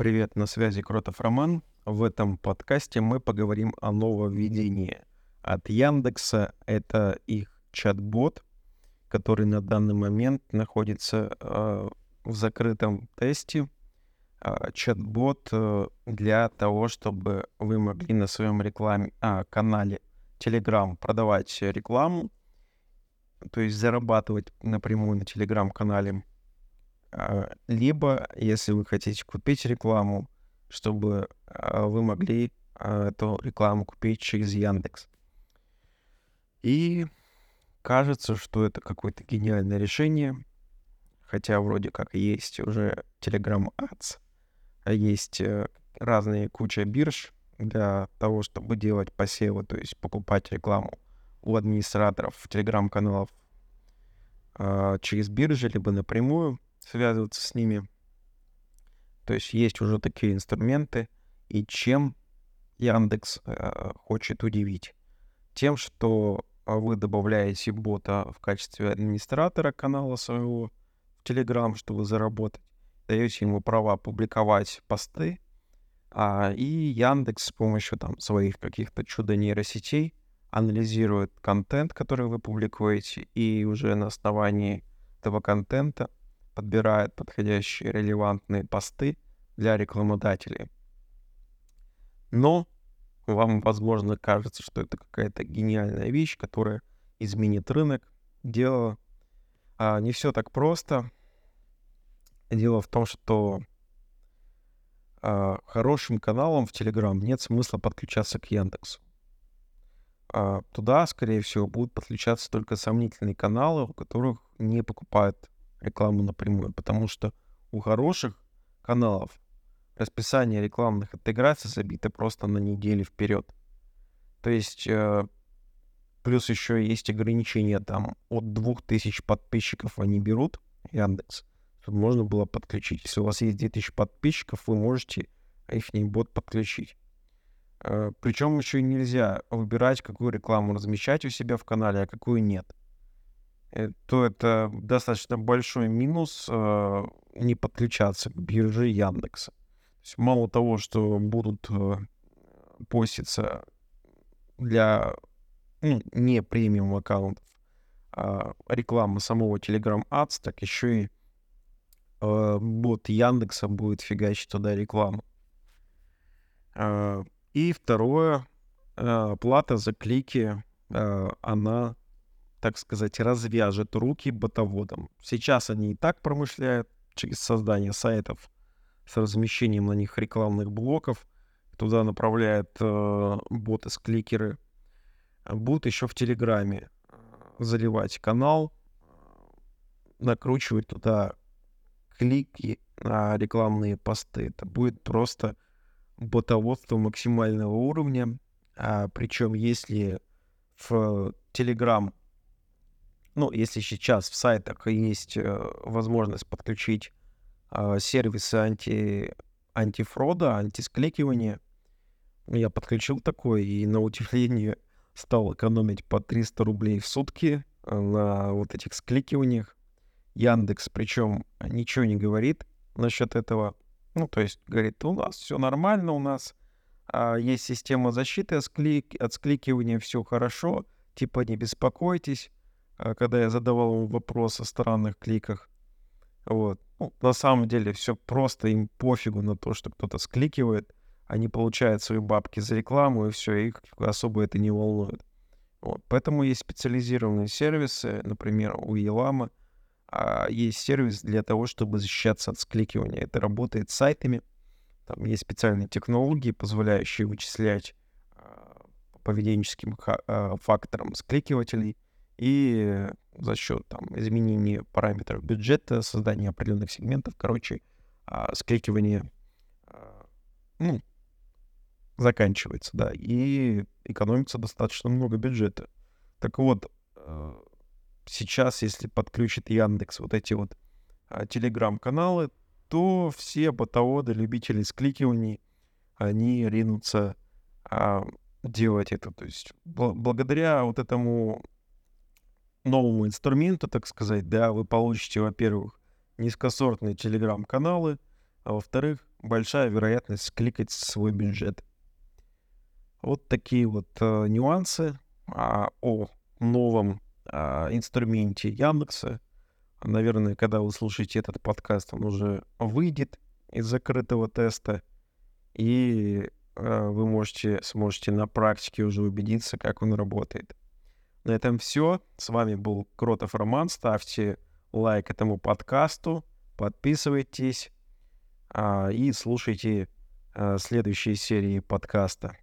Привет, на связи Кротов Роман. В этом подкасте мы поговорим о нововведении от Яндекса. Это их чат-бот, который на данный момент находится в закрытом тесте. Чат-бот для того, чтобы вы могли на своем канале Telegram продавать рекламу, то есть зарабатывать напрямую на Telegram-канале. Либо, если вы хотите купить рекламу, чтобы вы могли эту рекламу купить через Яндекс. И кажется, что это какое-то гениальное решение, хотя вроде как есть уже Telegram Ads, есть разные куча бирж для того, чтобы делать посевы, то есть покупать рекламу у администраторов Telegram-каналов через биржи, либо напрямую связываться с ними. То есть есть уже такие инструменты. И чем Яндекс хочет удивить? Тем, что вы добавляете бота в качестве администратора канала своего в Telegram, чтобы заработать. Даете ему права публиковать посты. И Яндекс с помощью своих каких-то чудо-нейросетей анализирует контент, который вы публикуете, и уже на основании этого контента подбирает подходящие релевантные посты для рекламодателей. Но вам, возможно, кажется, что это какая-то гениальная вещь, которая изменит рынок. Дело не все так просто. Дело в том, что хорошим каналам в Telegram нет смысла подключаться к Яндексу. Туда, скорее всего, будут подключаться только сомнительные каналы, у которых не покупают рекламу напрямую, потому что у хороших каналов расписание рекламных интеграций забито просто на неделю вперед. То есть плюс еще есть ограничения от 2000 подписчиков они берут, Яндекс, чтобы можно было подключить. Если у вас есть 2000 подписчиков, вы можете их бот подключить. Причем еще нельзя выбирать, какую рекламу размещать у себя в канале, а какую нет. То это достаточно большой минус не подключаться к бирже Яндекса. То есть мало того, что будут поститься для не премиум аккаунтов реклама самого Telegram Ads, так еще и бот Яндекса будет фигачить туда рекламу. И второе, плата за клики, она, так сказать, развяжет руки ботоводам. Сейчас они и так промышляют через создание сайтов с размещением на них рекламных блоков. Туда направляют боты-скликеры. Будут еще в Телеграме заливать канал, накручивать туда клики на рекламные посты. Это будет просто ботоводство максимального уровня. Причем если в Телеграм если сейчас в сайтах есть возможность подключить сервисы антифрода, антискликивания, я подключил такой и, на удивление, стал экономить по 300 рублей в сутки на вот этих скликиваниях. Яндекс, причем, ничего не говорит насчет этого. То есть говорит, у нас все нормально, у нас есть система защиты от скликивания, все хорошо, типа не беспокойтесь. Когда я задавал ему вопрос о странных кликах. На самом деле все просто, им пофигу на то, что кто-то скликивает. Они получают свои бабки за рекламу, и все, их особо это не волнует. Поэтому есть специализированные сервисы, например, у Elama есть сервис для того, чтобы защищаться от скликивания. Это работает с сайтами. Там есть специальные технологии, позволяющие вычислять поведенческим факторам скликивателей. И за счет изменения параметров бюджета, создания определенных сегментов, скликивание заканчивается, и экономится достаточно много бюджета. Так вот, сейчас, если подключит Яндекс вот эти телеграм-каналы, то все ботоводы, любители скликиваний, они ринутся делать это. То есть благодаря вот этому новому инструменту, так сказать, вы получите, во-первых, низкосортные телеграм-каналы, а во-вторых, большая вероятность кликать свой бюджет. Вот такие вот нюансы о новом инструменте Яндекса. Наверное, когда вы слушаете этот подкаст, он уже выйдет из закрытого теста, и вы сможете на практике уже убедиться, как он работает. На этом все. С вами был Кротов Роман. Ставьте лайк этому подкасту, подписывайтесь и слушайте следующие серии подкаста.